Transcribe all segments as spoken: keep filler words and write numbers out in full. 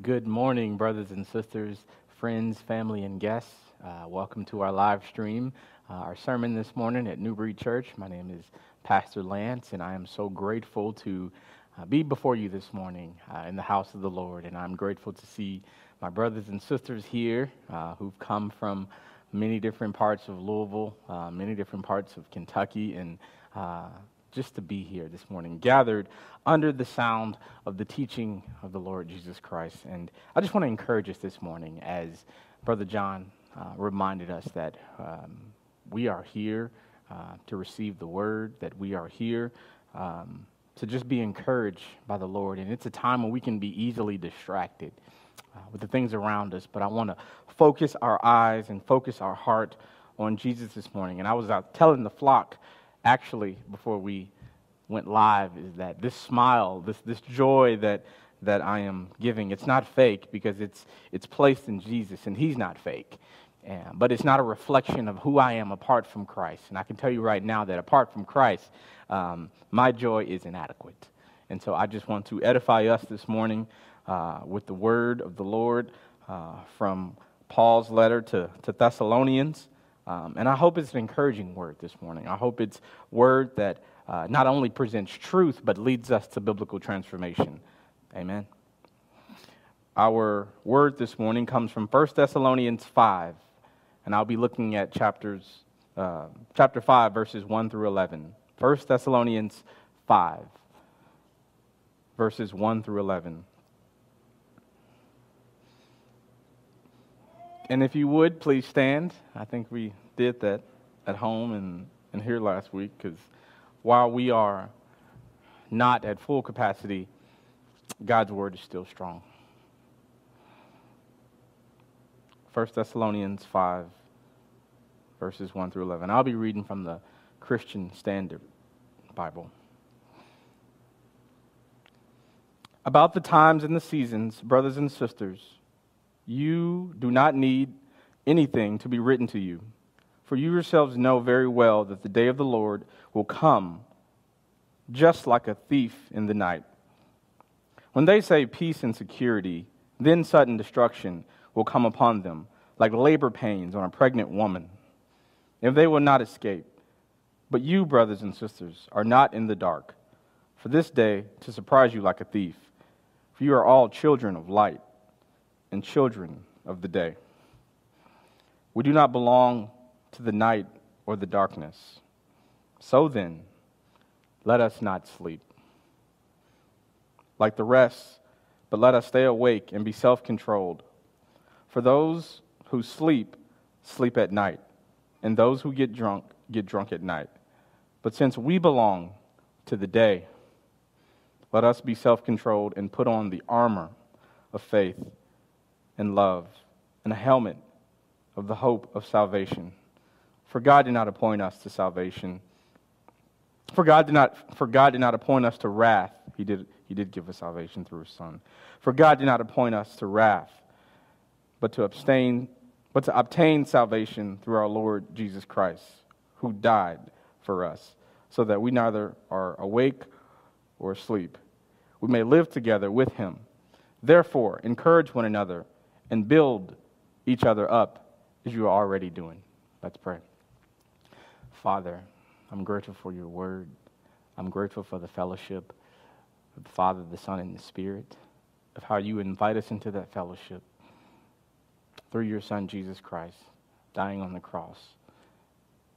Good morning, brothers and sisters, friends, family, and guests. Uh, welcome to our live stream, uh, our sermon this morning at New Breed Church. My name is Pastor Lance, and I am so grateful to uh, be before you this morning uh, in the house of the Lord. And I'm grateful to see my brothers and sisters here uh, who've come from many different parts of Louisville, uh, many different parts of Kentucky, and uh, just to be here this morning, gathered under the sound of the teaching of the Lord Jesus Christ. And I just want to encourage us this morning, as Brother John uh, reminded us that um, we are here uh, to receive the word, that we are here um, to just be encouraged by the Lord. And it's a time when we can be easily distracted uh, with the things around us, but I want to focus our eyes and focus our heart on Jesus this morning. And I was out telling the flock, actually, before we went live, is that this smile, this this joy that that I am giving, it's not fake, because it's it's placed in Jesus, and he's not fake. And, but it's not a reflection of who I am apart from Christ. And I can tell you right now that apart from Christ, um, my joy is inadequate. And so I just want to edify us this morning uh, with the word of the Lord uh, from Paul's letter to, to Thessalonians. Um, and I hope it's an encouraging word this morning. I hope it's word that uh, not only presents truth, but leads us to biblical transformation. Amen. Our word this morning comes from First Thessalonians five, and I'll be looking at chapters, uh, chapter five, verses one through eleven. First Thessalonians five, verses one through eleven. And if you would, please stand. I think we did that at home and, and here last week, because while we are not at full capacity, God's word is still strong. First Thessalonians five, verses one through eleven. I'll be reading from the Christian Standard Bible. About the times and the seasons, brothers and sisters, you do not need anything to be written to you, for you yourselves know very well that the day of the Lord will come just like a thief in the night. When they say peace and security, then sudden destruction will come upon them, like labor pains on a pregnant woman, and they will not escape. But you, brothers and sisters, are not in the dark, for this day to surprise you like a thief, for you are all children of light and children of the day. We do not belong to the night or the darkness. So then, let us not sleep like the rest, but let us stay awake and be self-controlled. For those who sleep, sleep at night, and those who get drunk, get drunk at night. But since we belong to the day, let us be self-controlled and put on the armor of faith and love, and a helmet of the hope of salvation. For God did not appoint us to salvation. For God did not, for God did not appoint us to wrath. He did, He did give us salvation through His Son. For God did not appoint us to wrath, but to abstain, but to obtain salvation through our Lord Jesus Christ, who died for us, so that we neither are awake or asleep. We may live together with Him. Therefore, encourage one another and build each other up, as you are already doing. Let's pray. Father, I'm grateful for your word. I'm grateful for the fellowship of the Father, the Son, and the Spirit, of how you invite us into that fellowship through your Son, Jesus Christ, dying on the cross.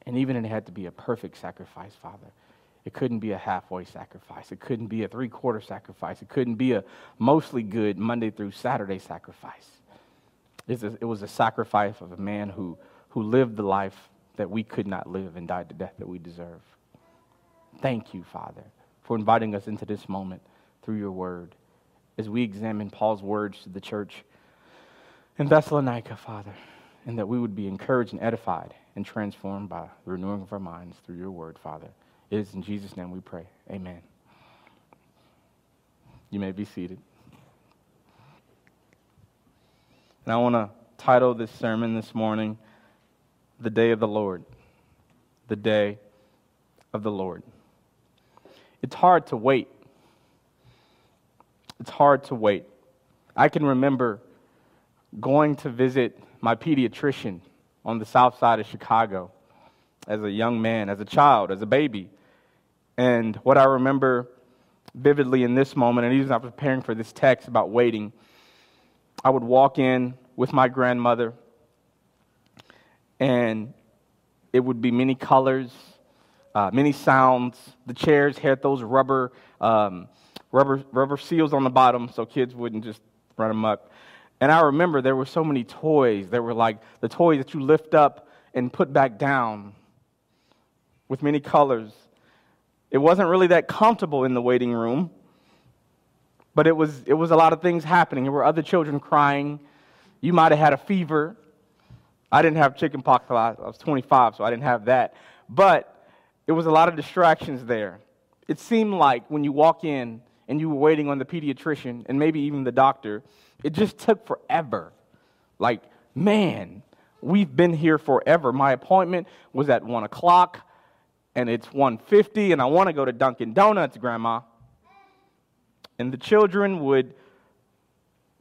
And even it had to be a perfect sacrifice, Father. It couldn't be a halfway sacrifice. It couldn't be a three-quarter sacrifice. It couldn't be a mostly good Monday through Saturday sacrifice. It was a sacrifice of a man who, who lived the life that we could not live and died the death that we deserve. Thank you, Father, for inviting us into this moment through your word. As we examine Paul's words to the church in Thessalonica, Father, and that we would be encouraged and edified and transformed by the renewing of our minds through your word, Father. It is in Jesus' name we pray. Amen. You may be seated. And I want to title this sermon this morning, The Day of the Lord. The Day of the Lord. It's hard to wait. It's hard to wait. I can remember going to visit my pediatrician on the south side of Chicago as a young man, as a child, as a baby. And what I remember vividly in this moment, and even as I was preparing for this text about waiting, I would walk in with my grandmother, and it would be many colors, uh, many sounds. The chairs had those rubber, um, rubber, rubber seals on the bottom so kids wouldn't just run them up. And I remember there were so many toys. There were like the toys that you lift up and put back down with many colors. It wasn't really that comfortable in the waiting room, but it was it was a lot of things happening. There were other children crying. You might have had a fever. I didn't have chicken pox. I was twenty-five, so I didn't have that. But it was a lot of distractions there. It seemed like when you walk in and you were waiting on the pediatrician and maybe even the doctor, it just took forever. Like, man, we've been here forever. My appointment was at one o'clock, and it's one fifty, and I want to go to Dunkin' Donuts, Grandma. And the children would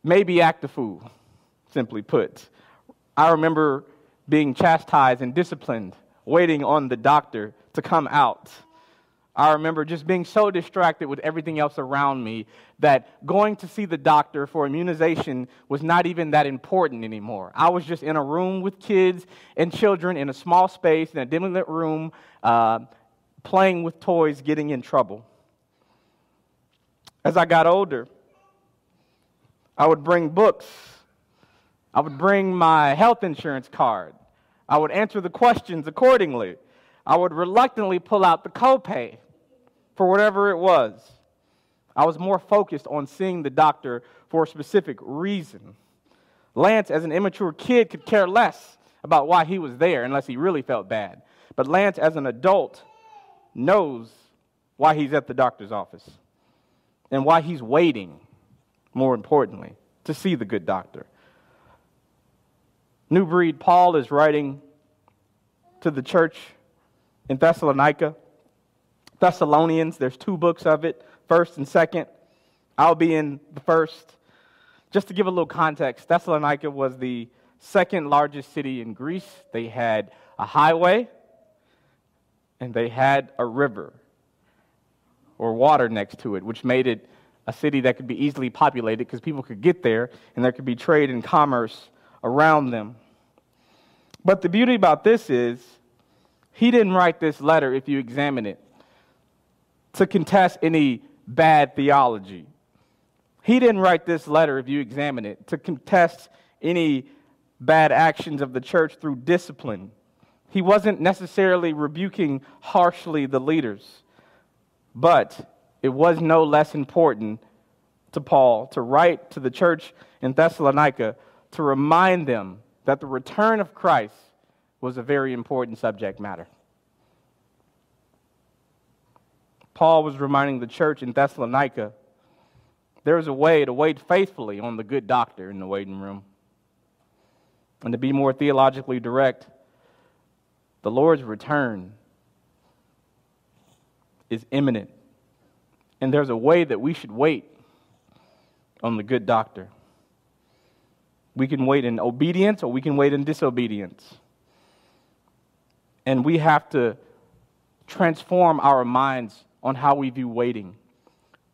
maybe act a fool, simply put. I remember being chastised and disciplined, waiting on the doctor to come out. I remember just being so distracted with everything else around me that going to see the doctor for immunization was not even that important anymore. I was just in a room with kids and children in a small space, in a dimly lit room, uh, playing with toys, getting in trouble. As I got older, I would bring books. I would bring my health insurance card. I would answer the questions accordingly. I would reluctantly pull out the copay for whatever it was. I was more focused on seeing the doctor for a specific reason. Lance, as an immature kid, could care less about why he was there unless he really felt bad. But Lance, as an adult, knows why he's at the doctor's office and why he's waiting, more importantly, to see the good doctor. New Breed, Paul is writing to the church in Thessalonica, Thessalonians, there's two books of it, first and second. I'll be in the first. Just to give a little context, Thessalonica was the second largest city in Greece. They had a highway, and they had a river or water next to it, which made it a city that could be easily populated because people could get there, and there could be trade and commerce around them. But the beauty about this is, he didn't write this letter, if you examine it, to contest any bad theology. He didn't write this letter, if you examine it, to contest any bad actions of the church through discipline. He wasn't necessarily rebuking harshly the leaders, but it was no less important to Paul to write to the church in Thessalonica to remind them that the return of Christ was a very important subject matter. Paul was reminding the church in Thessalonica there is a way to wait faithfully on the good doctor in the waiting room. And to be more theologically direct, the Lord's return is imminent. And there's a way that we should wait on the good doctor. We can wait in obedience or we can wait in disobedience. And we have to transform our minds on how we view waiting.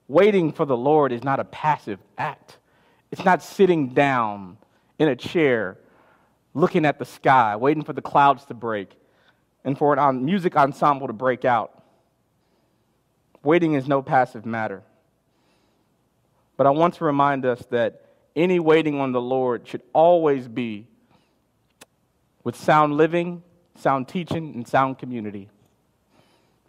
Waiting for the Lord is not a passive act. It's not sitting down in a chair, looking at the sky, waiting for the clouds to break and for a music ensemble to break out. Waiting is no passive matter. But I want to remind us that any waiting on the Lord should always be with sound living, sound teaching, and sound community.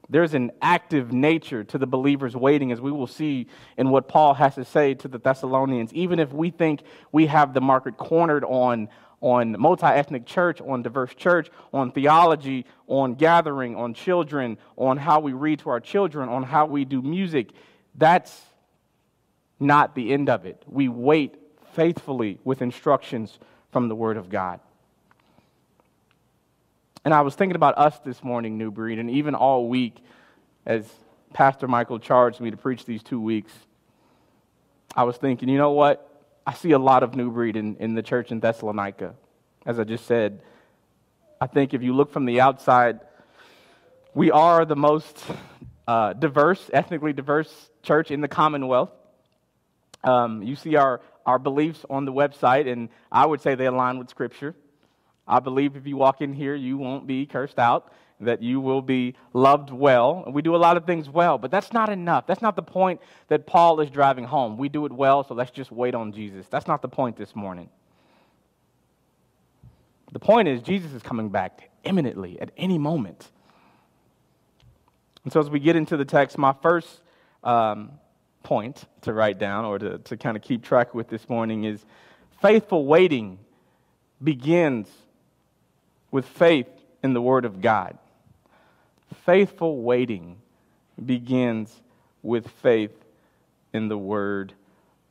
There's an active nature to the believer's waiting, as we will see in what Paul has to say to the Thessalonians. Even if we think we have the market cornered on, on multi-ethnic church, on diverse church, on theology, on gathering, on children, on how we read to our children, on how we do music, that's not the end of it. We wait faithfully with instructions from the Word of God. And I was thinking about us this morning, New Breed, and even all week as Pastor Michael charged me to preach these two weeks. I was thinking, you know what? I see a lot of New Breed in, in the church in Thessalonica. As I just said, I think if you look from the outside, we are the most uh, diverse, ethnically diverse church in the Commonwealth. Um, you see our, our beliefs on the website, and I would say they align with Scripture. I believe if you walk in here, you won't be cursed out, that you will be loved well. And we do a lot of things well, but that's not enough. That's not the point that Paul is driving home. We do it well, so let's just wait on Jesus. That's not the point this morning. The point is Jesus is coming back imminently at any moment. And so as we get into the text, my first um, point to write down or to, to kind of keep track with this morning is faithful waiting begins with faith in the Word of God. Faithful waiting begins with faith in the Word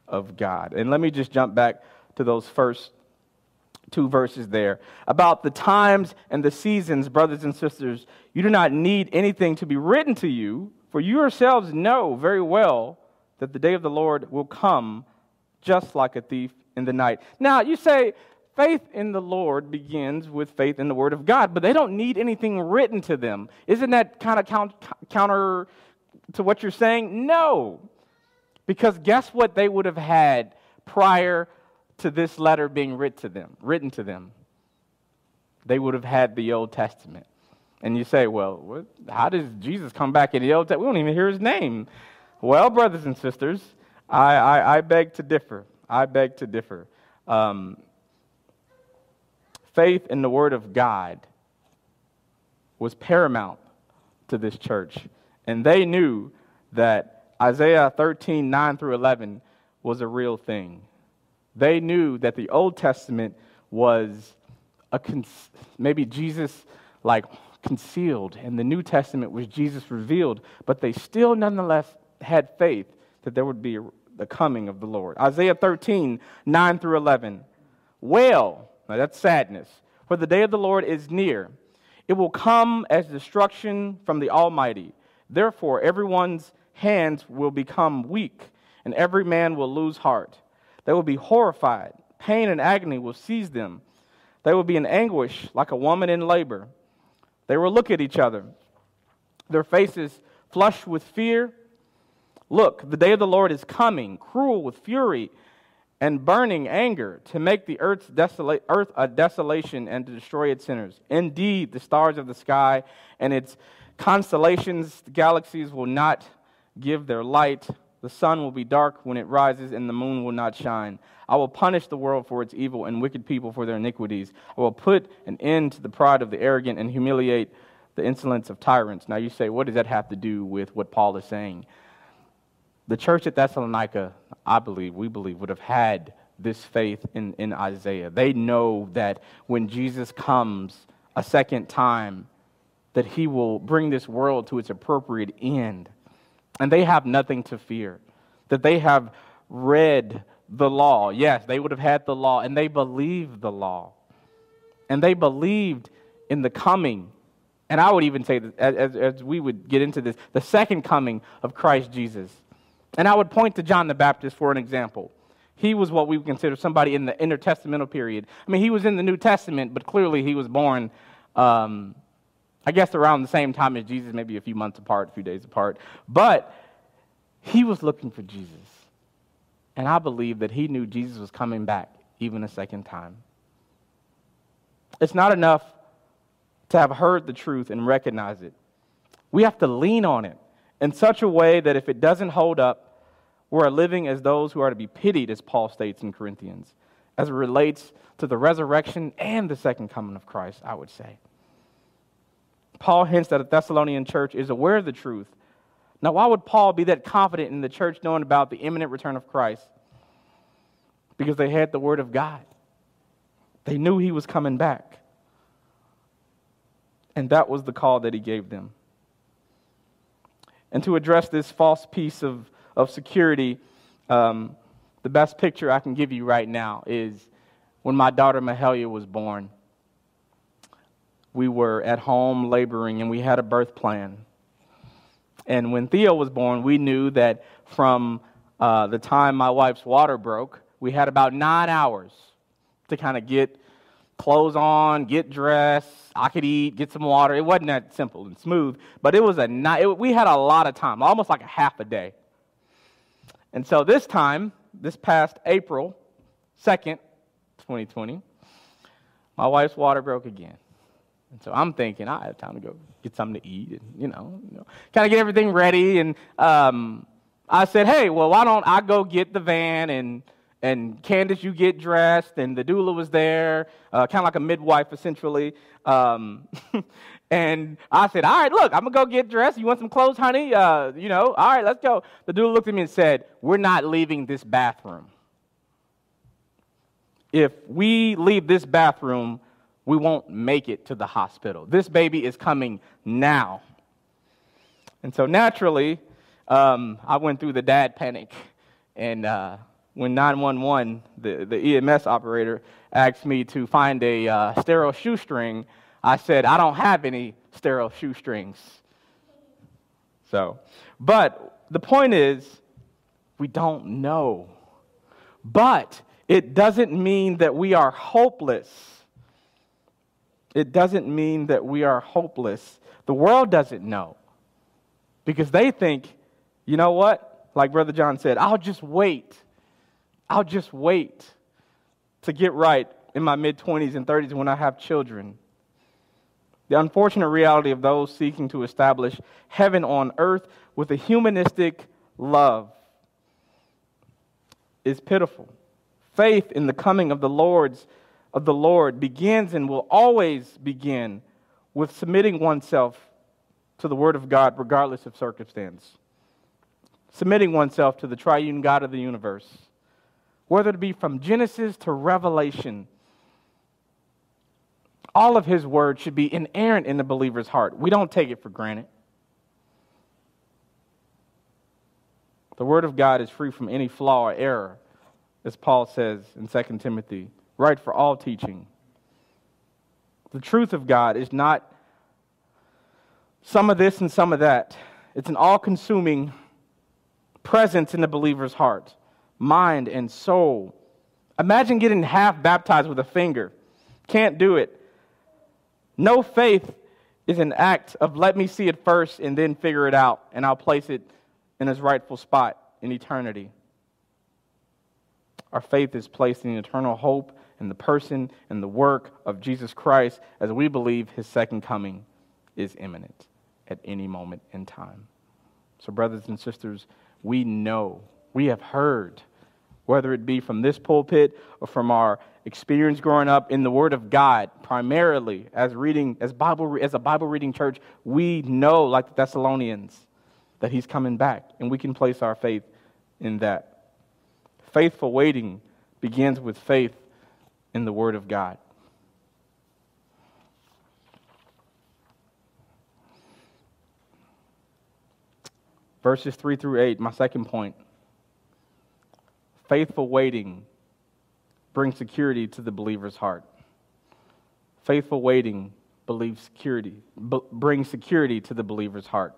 of God. And let me just jump back to those first two verses there. About the times and the seasons, brothers and sisters, you do not need anything to be written to you, for you yourselves know very well that the day of the Lord will come just like a thief in the night. Now, you say, faith in the Lord begins with faith in the Word of God, but they don't need anything written to them. Isn't that kind of count, counter to what you're saying? No, because guess what they would have had prior to this letter being writ to them, written to them? They would have had the Old Testament. And you say, well, what, how does Jesus come back in the Old Testament? We don't even hear his name. Well, brothers and sisters, I, I, I beg to differ. I beg to differ. Um, faith in the Word of God was paramount to this church. And they knew that Isaiah thirteen, nine through eleven was a real thing. They knew that the Old Testament was a con- maybe Jesus like concealed, and the New Testament was Jesus revealed, but they still nonetheless had faith that there would be a, the coming of the Lord. Isaiah thirteen, nine through eleven. Wail, now that's sadness, for the day of the Lord is near. It will come as destruction from the Almighty. Therefore, everyone's hands will become weak, and every man will lose heart. They will be horrified. Pain and agony will seize them. They will be in anguish like a woman in labor. They will look at each other, their faces flushed with fear. Look, the day of the Lord is coming, cruel with fury and burning anger, to make the earth's desola- earth a desolation and to destroy its sinners. Indeed, the stars of the sky and its constellations, the galaxies, will not give their light. The sun will be dark when it rises, and the moon will not shine. I will punish the world for its evil and wicked people for their iniquities. I will put an end to the pride of the arrogant and humiliate the insolence of tyrants. Now you say, what does that have to do with what Paul is saying? The church at Thessalonica, I believe, we believe, would have had this faith in, in Isaiah. They know that when Jesus comes a second time, that he will bring this world to its appropriate end. And they have nothing to fear, that they have read the law. Yes, they would have had the law, and they believed the law. And they believed in the coming. And I would even say, that as, as we would get into this, the second coming of Christ Jesus. And I would point to John the Baptist for an example. He was what we would consider somebody in the intertestamental period. I mean, he was in the New Testament, but clearly he was born... Um, I guess around the same time as Jesus, maybe a few months apart, a few days apart. But he was looking for Jesus. And I believe that he knew Jesus was coming back even a second time. It's not enough to have heard the truth and recognize it. We have to lean on it in such a way that if it doesn't hold up, we're living as those who are to be pitied, as Paul states in Corinthians, as it relates to the resurrection and the second coming of Christ, I would say. Paul hints that a Thessalonian church is aware of the truth. Now, why would Paul be that confident in the church knowing about the imminent return of Christ? Because they had the Word of God. They knew he was coming back. And that was the call that he gave them. And to address this false piece of, of security, um, the best picture I can give you right now is when my daughter Mahalia was born. We were at home laboring, and we had a birth plan. And when Theo was born, we knew that from uh, the time my wife's water broke We had about nine hours to kind of get clothes on, get dressed. I could eat, get some water. It wasn't that simple and smooth, but it was a night. We had a lot of time, almost like a half a day. And so this time, this past April second, twenty twenty, my wife's water broke again. And so I'm thinking, I have time to go get something to eat and, you know, you know kind of get everything ready. And um, I said, hey, well, why don't I go get the van and, and Candace, you get dressed. And the doula was there, uh, kind of like a midwife, essentially. Um, and I said, all right, look, I'm going to go get dressed. You want some clothes, honey? Uh, you know, all right, let's go. The doula looked at me and said, we're not leaving this bathroom. If we leave this bathroom, we won't make it to the hospital. This baby is coming now. And so naturally, um, I went through the dad panic. And uh, when nine one one, the, the E M S operator, asked me to find a uh, sterile shoestring, I said, I don't have any sterile shoestrings. So, but the point is, we don't know. But it doesn't mean that we are hopeless. It doesn't mean that we are hopeless. The world doesn't know because they think, you know what? Like Brother John said, I'll just wait. I'll just wait to get right in my mid-twenties and thirties when I have children. The unfortunate reality of those seeking to establish heaven on earth with a humanistic love is pitiful. Faith in the coming of the Lord's of the Lord begins and will always begin with submitting oneself to the Word of God regardless of circumstance. Submitting oneself to the triune God of the universe. Whether it be from Genesis to Revelation, all of His Word should be inerrant in the believer's heart. We don't take it for granted. The Word of God is free from any flaw or error, as Paul says in Second Timothy. Right for all teaching. The truth of God is not some of this and some of that. It's an all-consuming presence in the believer's heart, mind, and soul. Imagine getting half baptized with a finger. Can't do it. No faith is an act of let me see it first and then figure it out, and I'll place it in its rightful spot in eternity. Our faith is placed in eternal hope and the person and the work of Jesus Christ as we believe His second coming is imminent at any moment in time. So brothers and sisters, we know, we have heard, whether it be from this pulpit or from our experience growing up in the Word of God, primarily as reading, as Bible, as a Bible reading church, we know, like the Thessalonians, that He's coming back, and we can place our faith in that. Faithful waiting begins with faith in the Word of God. Verses three through eight, my second point. Faithful waiting brings security to the believer's heart. Faithful waiting believes security, b- brings security to the believer's heart.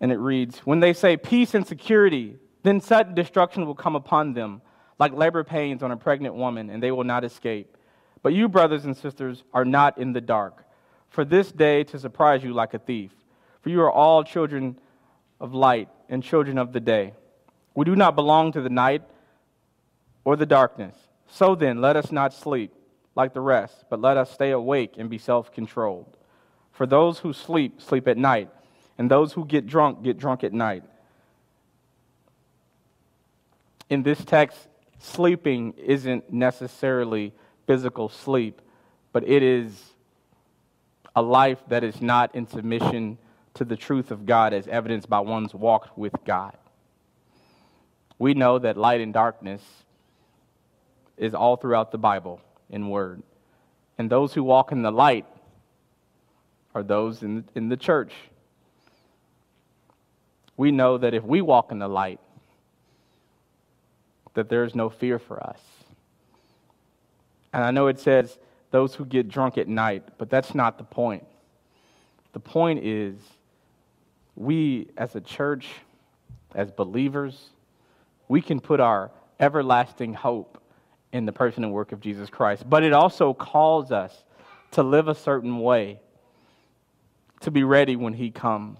And it reads, when they say peace and security, then sudden destruction will come upon them, like labor pains on a pregnant woman, and they will not escape. But you, brothers and sisters, are not in the dark, for this day to surprise you like a thief. For you are all children of light and children of the day. We do not belong to the night or the darkness. So then, let us not sleep like the rest, but let us stay awake and be self-controlled. For those who sleep, sleep at night, and those who get drunk, get drunk at night. In this text, sleeping isn't necessarily physical sleep, but it is a life that is not in submission to the truth of God as evidenced by one's walk with God. We know that light and darkness is all throughout the Bible in word. And those who walk in the light are those in, in the church. We know that if we walk in the light, that there is no fear for us. And I know it says those who get drunk at night, but that's not the point. The point is we as a church, as believers, we can put our everlasting hope in the person and work of Jesus Christ. But it also calls us to live a certain way, to be ready when he comes.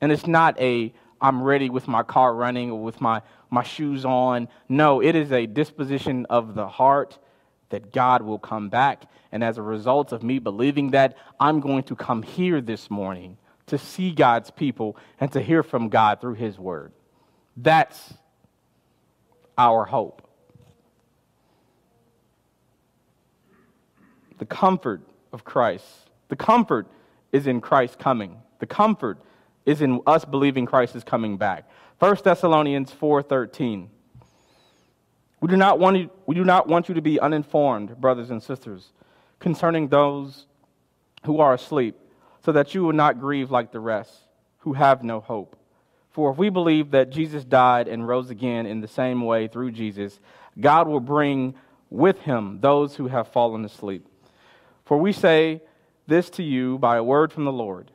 And it's not a, I'm ready with my car running or with my, my shoes on. No, it is a disposition of the heart that God will come back. And as a result of me believing that, I'm going to come here this morning to see God's people and to hear from God through his word. That's our hope. The comfort of Christ. The comfort is in Christ coming. The comfort is in us believing Christ is coming back. First Thessalonians four thirteen. We do not want you, we do not want you to be uninformed, brothers and sisters, concerning those who are asleep, so that you will not grieve like the rest who have no hope. For if we believe that Jesus died and rose again in the same way through Jesus, God will bring with him those who have fallen asleep. For we say this to you by a word from the Lord.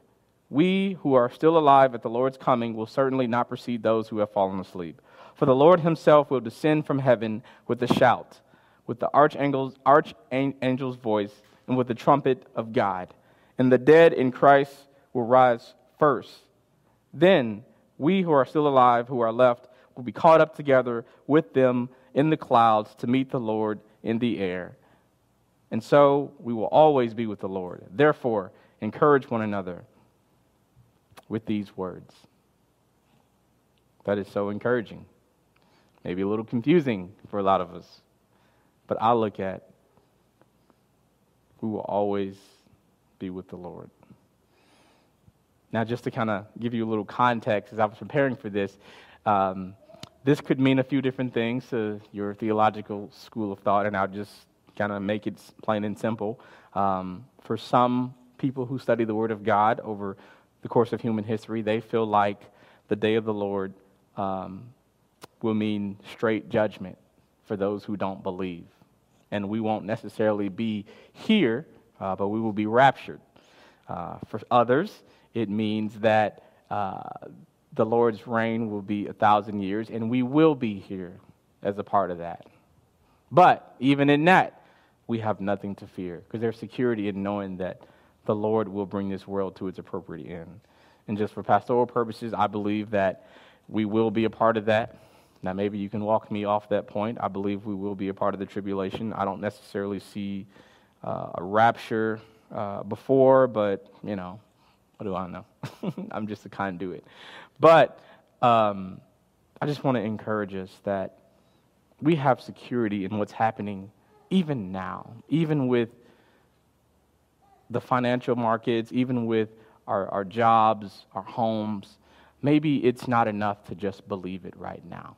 We who are still alive at the Lord's coming will certainly not precede those who have fallen asleep. For the Lord himself will descend from heaven with a shout, with the archangel's, archangel's voice, and with the trumpet of God. And the dead in Christ will rise first. Then we who are still alive, who are left, will be caught up together with them in the clouds to meet the Lord in the air. And so we will always be with the Lord. Therefore, encourage one another with these words. That is so encouraging. Maybe a little confusing for a lot of us. But I look at, we will always be with the Lord. Now, just to kind of give you a little context, as I was preparing for this, um, this could mean a few different things to your theological school of thought, and I'll just kind of make it plain and simple. Um, for some people who study the Word of God over the course of human history, they feel like the day of the Lord um, will mean straight judgment for those who don't believe. And we won't necessarily be here, uh, but we will be raptured. Uh, for others, it means that uh, the Lord's reign will be a thousand years, and we will be here as a part of that. But even in that, we have nothing to fear, because there's security in knowing that the Lord will bring this world to its appropriate end. And just for pastoral purposes, I believe that we will be a part of that. Now, maybe you can walk me off that point. I believe we will be a part of the tribulation. I don't necessarily see uh, a rapture uh, before, but, you know, what do I know? I'm just a conduit. But um, I just want to encourage us that we have security in what's happening even now, even with the financial markets, even with Our, our jobs, our homes. Maybe it's not enough to just believe it right now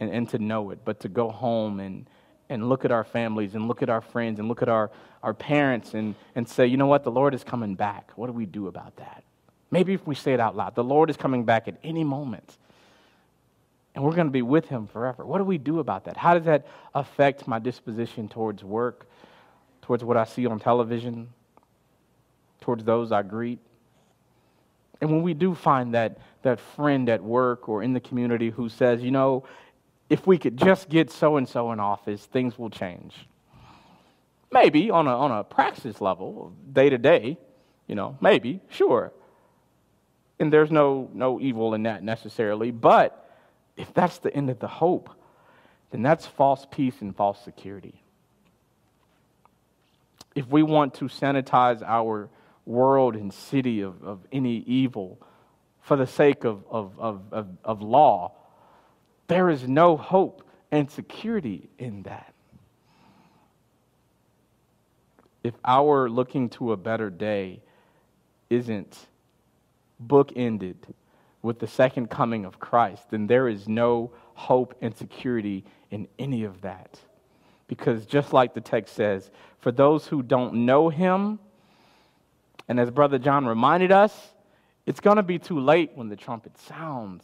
and, and to know it, but to go home and, and look at our families and look at our friends and look at our, our parents and, and say, you know what, the Lord is coming back. What do we do about that? Maybe if we say it out loud, the Lord is coming back at any moment, and we're going to be with him forever. What do we do about that? How does that affect my disposition towards work, towards what I see on television, towards those I greet? And when we do find that that friend at work or in the community who says, you know, if we could just get so-and-so in office, things will change. Maybe on a, on a praxis level, day-to-day, you know, maybe, sure. And there's no, no evil in that necessarily, but if that's the end of the hope, then that's false peace and false security. If we want to sanitize our world and city of, of any evil for the sake of, of, of, of, of law, there is no hope and security in that. If our looking to a better day isn't bookended with the second coming of Christ, then there is no hope and security in any of that. Because just like the text says, for those who don't know him, and as Brother John reminded us, it's going to be too late when the trumpet sounds.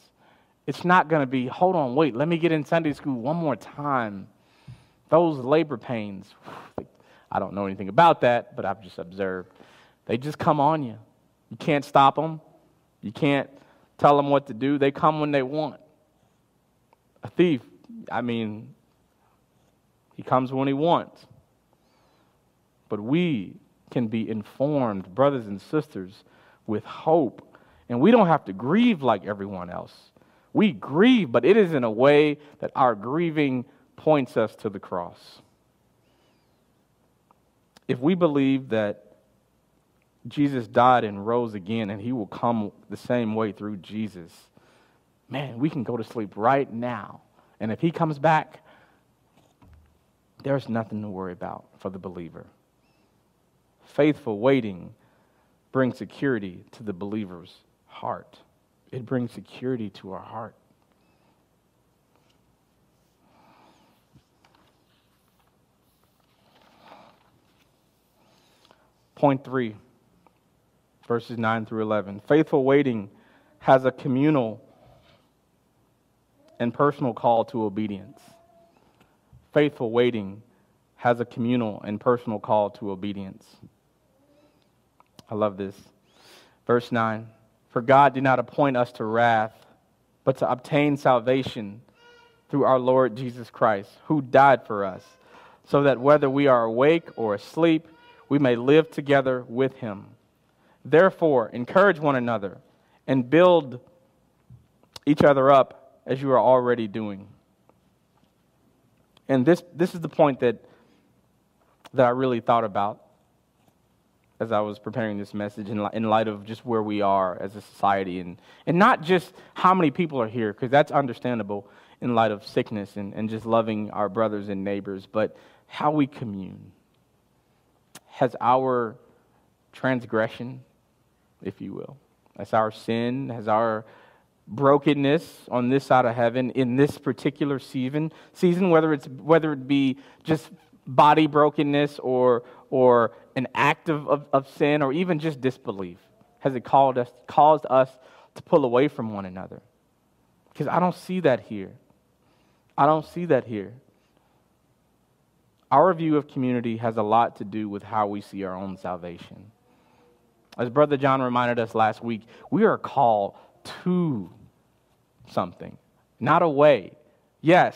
It's not going to be, hold on, wait, let me get in Sunday school one more time. Those labor pains, I don't know anything about that, but I've just observed, they just come on you. You can't stop them. You can't tell them what to do. They come when they want. A thief, I mean, he comes when he wants. But we can be informed, brothers and sisters, with hope. And we don't have to grieve like everyone else. We grieve, but it is in a way that our grieving points us to the cross. If we believe that Jesus died and rose again, and he will come the same way through Jesus, man, we can go to sleep right now. And if he comes back, there's nothing to worry about for the believer. Faithful waiting brings security to the believer's heart. It brings security to our heart. Point three. Verses nine through eleven. Faithful waiting has a communal and personal call to obedience. Faithful waiting has a communal and personal call to obedience. I love this. Verse nine. For God did not appoint us to wrath, but to obtain salvation through our Lord Jesus Christ, who died for us, so that whether we are awake or asleep, we may live together with him. Therefore, encourage one another and build each other up as you are already doing. And this this is the point that that I really thought about as I was preparing this message in, in light of just where we are as a society, and, and not just how many people are here, because that's understandable in light of sickness and, and just loving our brothers and neighbors, but how we commune. Has our transgression, if you will, as our sin, as our brokenness on this side of heaven in this particular season, season whether it's whether it be just body brokenness or or an act of, of, of sin or even just disbelief, has it called us caused us to pull away from one another? Because I don't see that here. I don't see that here. Our view of community has a lot to do with how we see our own salvation. As Brother John reminded us last week, we are called to something, not away. Yes,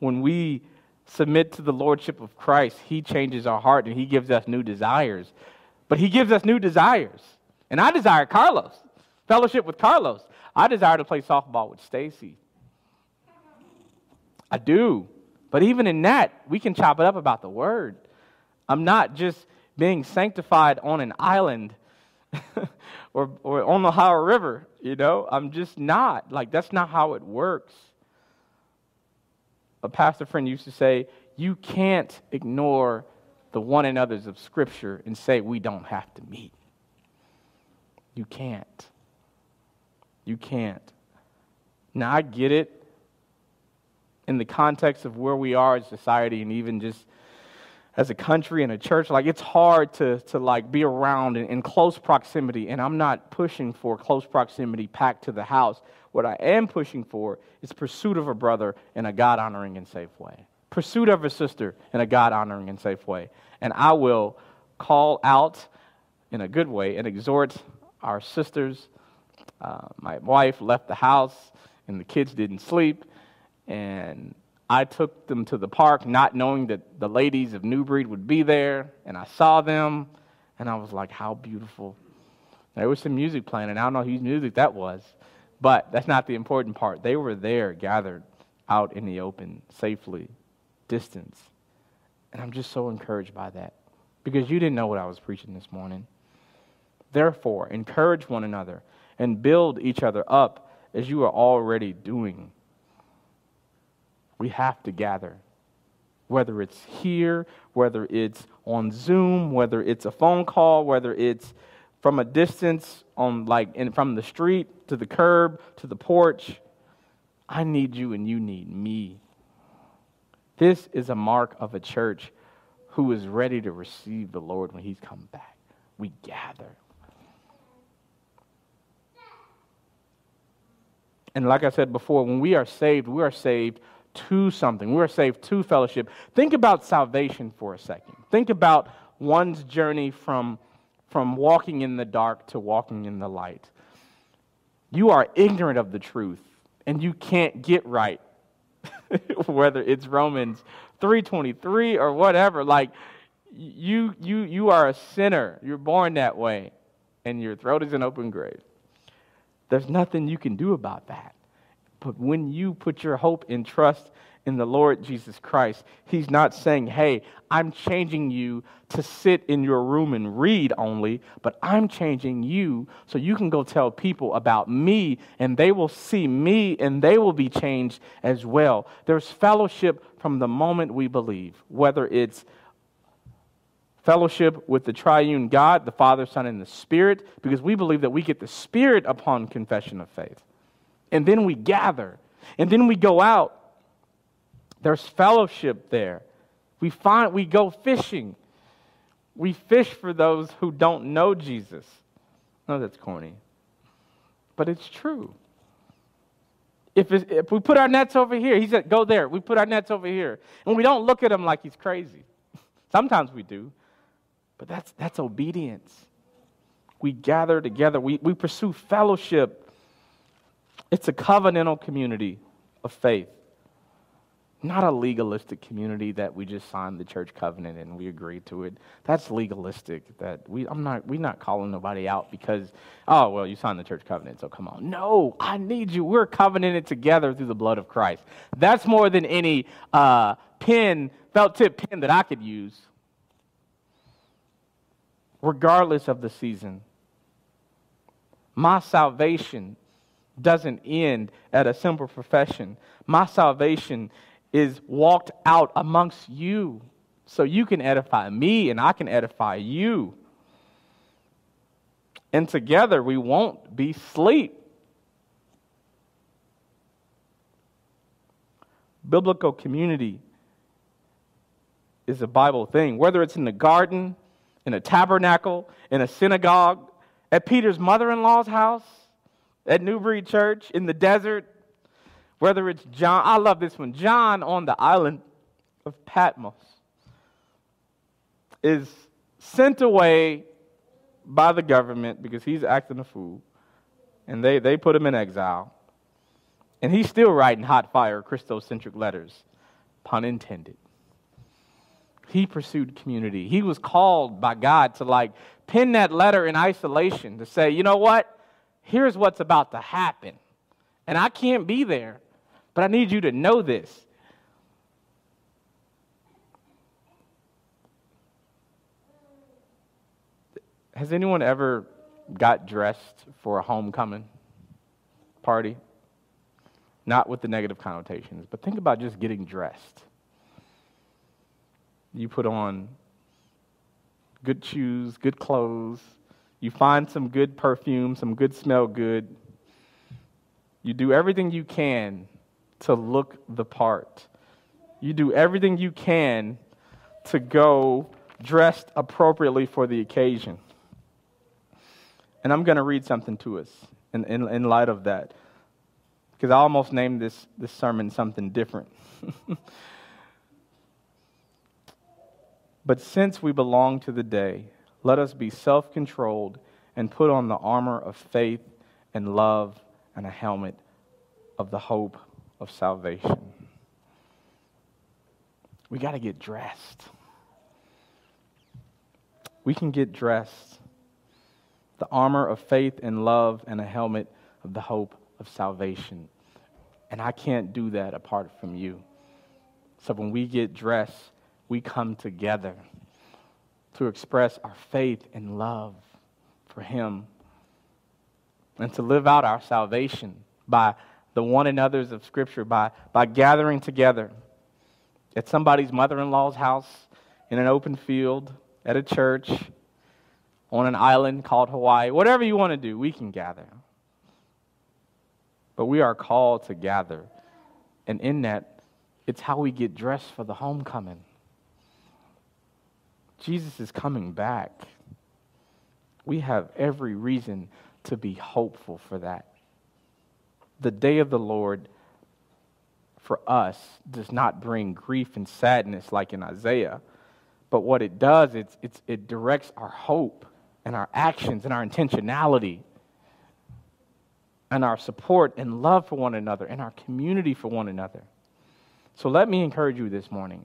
when we submit to the lordship of Christ, he changes our heart and he gives us new desires. But he gives us new desires. And I desire Carlos, fellowship with Carlos. I desire to play softball with Stacy. I do. But even in that, we can chop it up about the word. I'm not just being sanctified on an island or, or on the Ohio River, you know. I'm just not. Like, that's not how it works. A pastor friend used to say, you can't ignore the one another's of Scripture and say we don't have to meet. You can't. You can't. Now, I get it. In the context of where we are as society and even just as a country and a church, like it's hard to, to like be around in, in close proximity. And I'm not pushing for close proximity packed to the house. What I am pushing for is pursuit of a brother in a God-honoring and safe way. Pursuit of a sister in a God-honoring and safe way. And I will call out in a good way and exhort our sisters. Uh, my wife left the house and the kids didn't sleep. And I took them to the park, not knowing that the ladies of New Breed would be there. And I saw them, and I was like, how beautiful. There was some music playing, and I don't know whose music that was. But that's not the important part. They were there, gathered out in the open, safely, distance. And I'm just so encouraged by that. Because you didn't know what I was preaching this morning. Therefore, encourage one another and build each other up as you are already doing. We have to gather, whether it's here, whether it's on Zoom, whether it's a phone call, whether it's from a distance, on like in, from the street to the curb to the porch. I need you and you need me. This is a mark of a church who is ready to receive the Lord when he's come back. We gather. And like I said before, when we are saved, we are saved to something. We are saved to fellowship. Think about salvation for a second. Think about one's journey from, from walking in the dark to walking in the light. You are ignorant of the truth, and you can't get right whether it's Romans three twenty-three or whatever, like you you you are a sinner. You're born that way, and your throat is an open grave. There's nothing you can do about that. But when you put your hope and trust in the Lord Jesus Christ, he's not saying, hey, I'm changing you to sit in your room and read only, but I'm changing you so you can go tell people about me, and they will see me, and they will be changed as well. There's fellowship from the moment we believe, whether it's fellowship with the triune God, the Father, Son, and the Spirit, because we believe that we get the Spirit upon confession of faith. And then we gather, and then we go out. There's fellowship there. We find we go fishing. We fish for those who don't know Jesus. No, that's corny, but it's true. If it's, if we put our nets over here, he said, "Go there." We put our nets over here, and we don't look at him like he's crazy. Sometimes we do, but that's that's obedience. We gather together. We we pursue fellowship. It's a covenantal community of faith. Not a legalistic community that we just signed the church covenant and we agreed to it. That's legalistic. That we I'm not we're not calling nobody out because, oh, well, you signed the church covenant, so come on. No, I need you. We're covenanted together through the blood of Christ. That's more than any uh, pen, felt tip pen that I could use. Regardless of the season, my salvation doesn't end at a simple profession. My salvation is walked out amongst you so you can edify me and I can edify you. And together we won't be asleep. Biblical community is a Bible thing. Whether it's in the garden, in a tabernacle, in a synagogue, at Peter's mother-in-law's house, at New Breed Church, in the desert, whether it's John, I love this one, John on the island of Patmos is sent away by the government because he's acting a fool, and they, they put him in exile, and he's still writing hot fire Christocentric letters, pun intended. He pursued community. He was called by God to like pen that letter in isolation to say, you know what? Here's what's about to happen. And I can't be there, but I need you to know this. Has anyone ever got dressed for a homecoming party? Not with the negative connotations, but think about just getting dressed. You put on good shoes, good clothes. You find some good perfume, some good smell good. You do everything you can to look the part. You do everything you can to go dressed appropriately for the occasion. And I'm going to read something to us in, in, in light of that, because I almost named this, this sermon something different. But since we belong to the day, let us be self-controlled and put on the armor of faith and love and a helmet of the hope of salvation. We got to get dressed. We can get dressed. The armor of faith and love and a helmet of the hope of salvation. And I can't do that apart from you. So when we get dressed, we come together to express our faith and love for him, and to live out our salvation by the one another's of Scripture, by, by gathering together at somebody's mother-in-law's house, in an open field, at a church, on an island called Hawaii. Whatever you want to do, we can gather. But we are called to gather, and in that, it's how we get dressed for the homecoming. Jesus is coming back. We have every reason to be hopeful for that. The day of the Lord for us does not bring grief and sadness like in Isaiah, but what it does, it's, it's, it directs our hope and our actions and our intentionality and our support and love for one another and our community for one another. So let me encourage you this morning.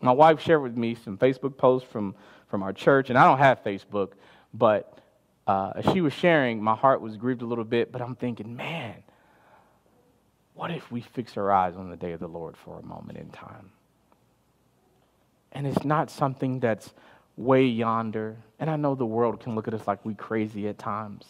My wife shared with me some Facebook posts from, from our church, and I don't have Facebook, but uh, as she was sharing, my heart was grieved a little bit, but I'm thinking, man, what if we fix our eyes on the day of the Lord for a moment in time? And it's not something that's way yonder, and I know the world can look at us like we crazy at times,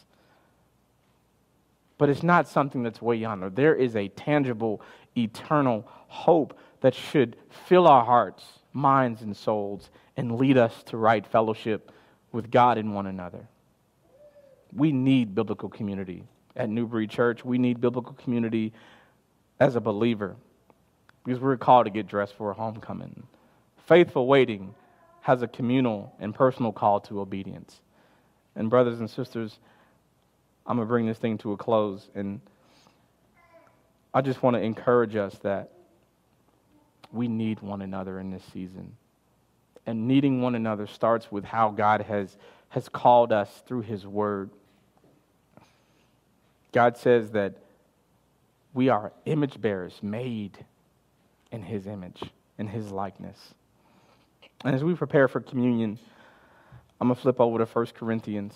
but it's not something that's way yonder. There is a tangible, eternal hope that should fill our hearts, minds, and souls, and lead us to right fellowship with God and one another. We need biblical community at Newbury Church. We need biblical community as a believer, because we're called to get dressed for a homecoming. Faithful waiting has a communal and personal call to obedience. And brothers and sisters, I'm going to bring this thing to a close, and I just want to encourage us that we need one another in this season. And needing one another starts with how God has, has called us through His Word. God says that we are image bearers made in His image, in His likeness. And as we prepare for communion, I'm going to flip over to First Corinthians.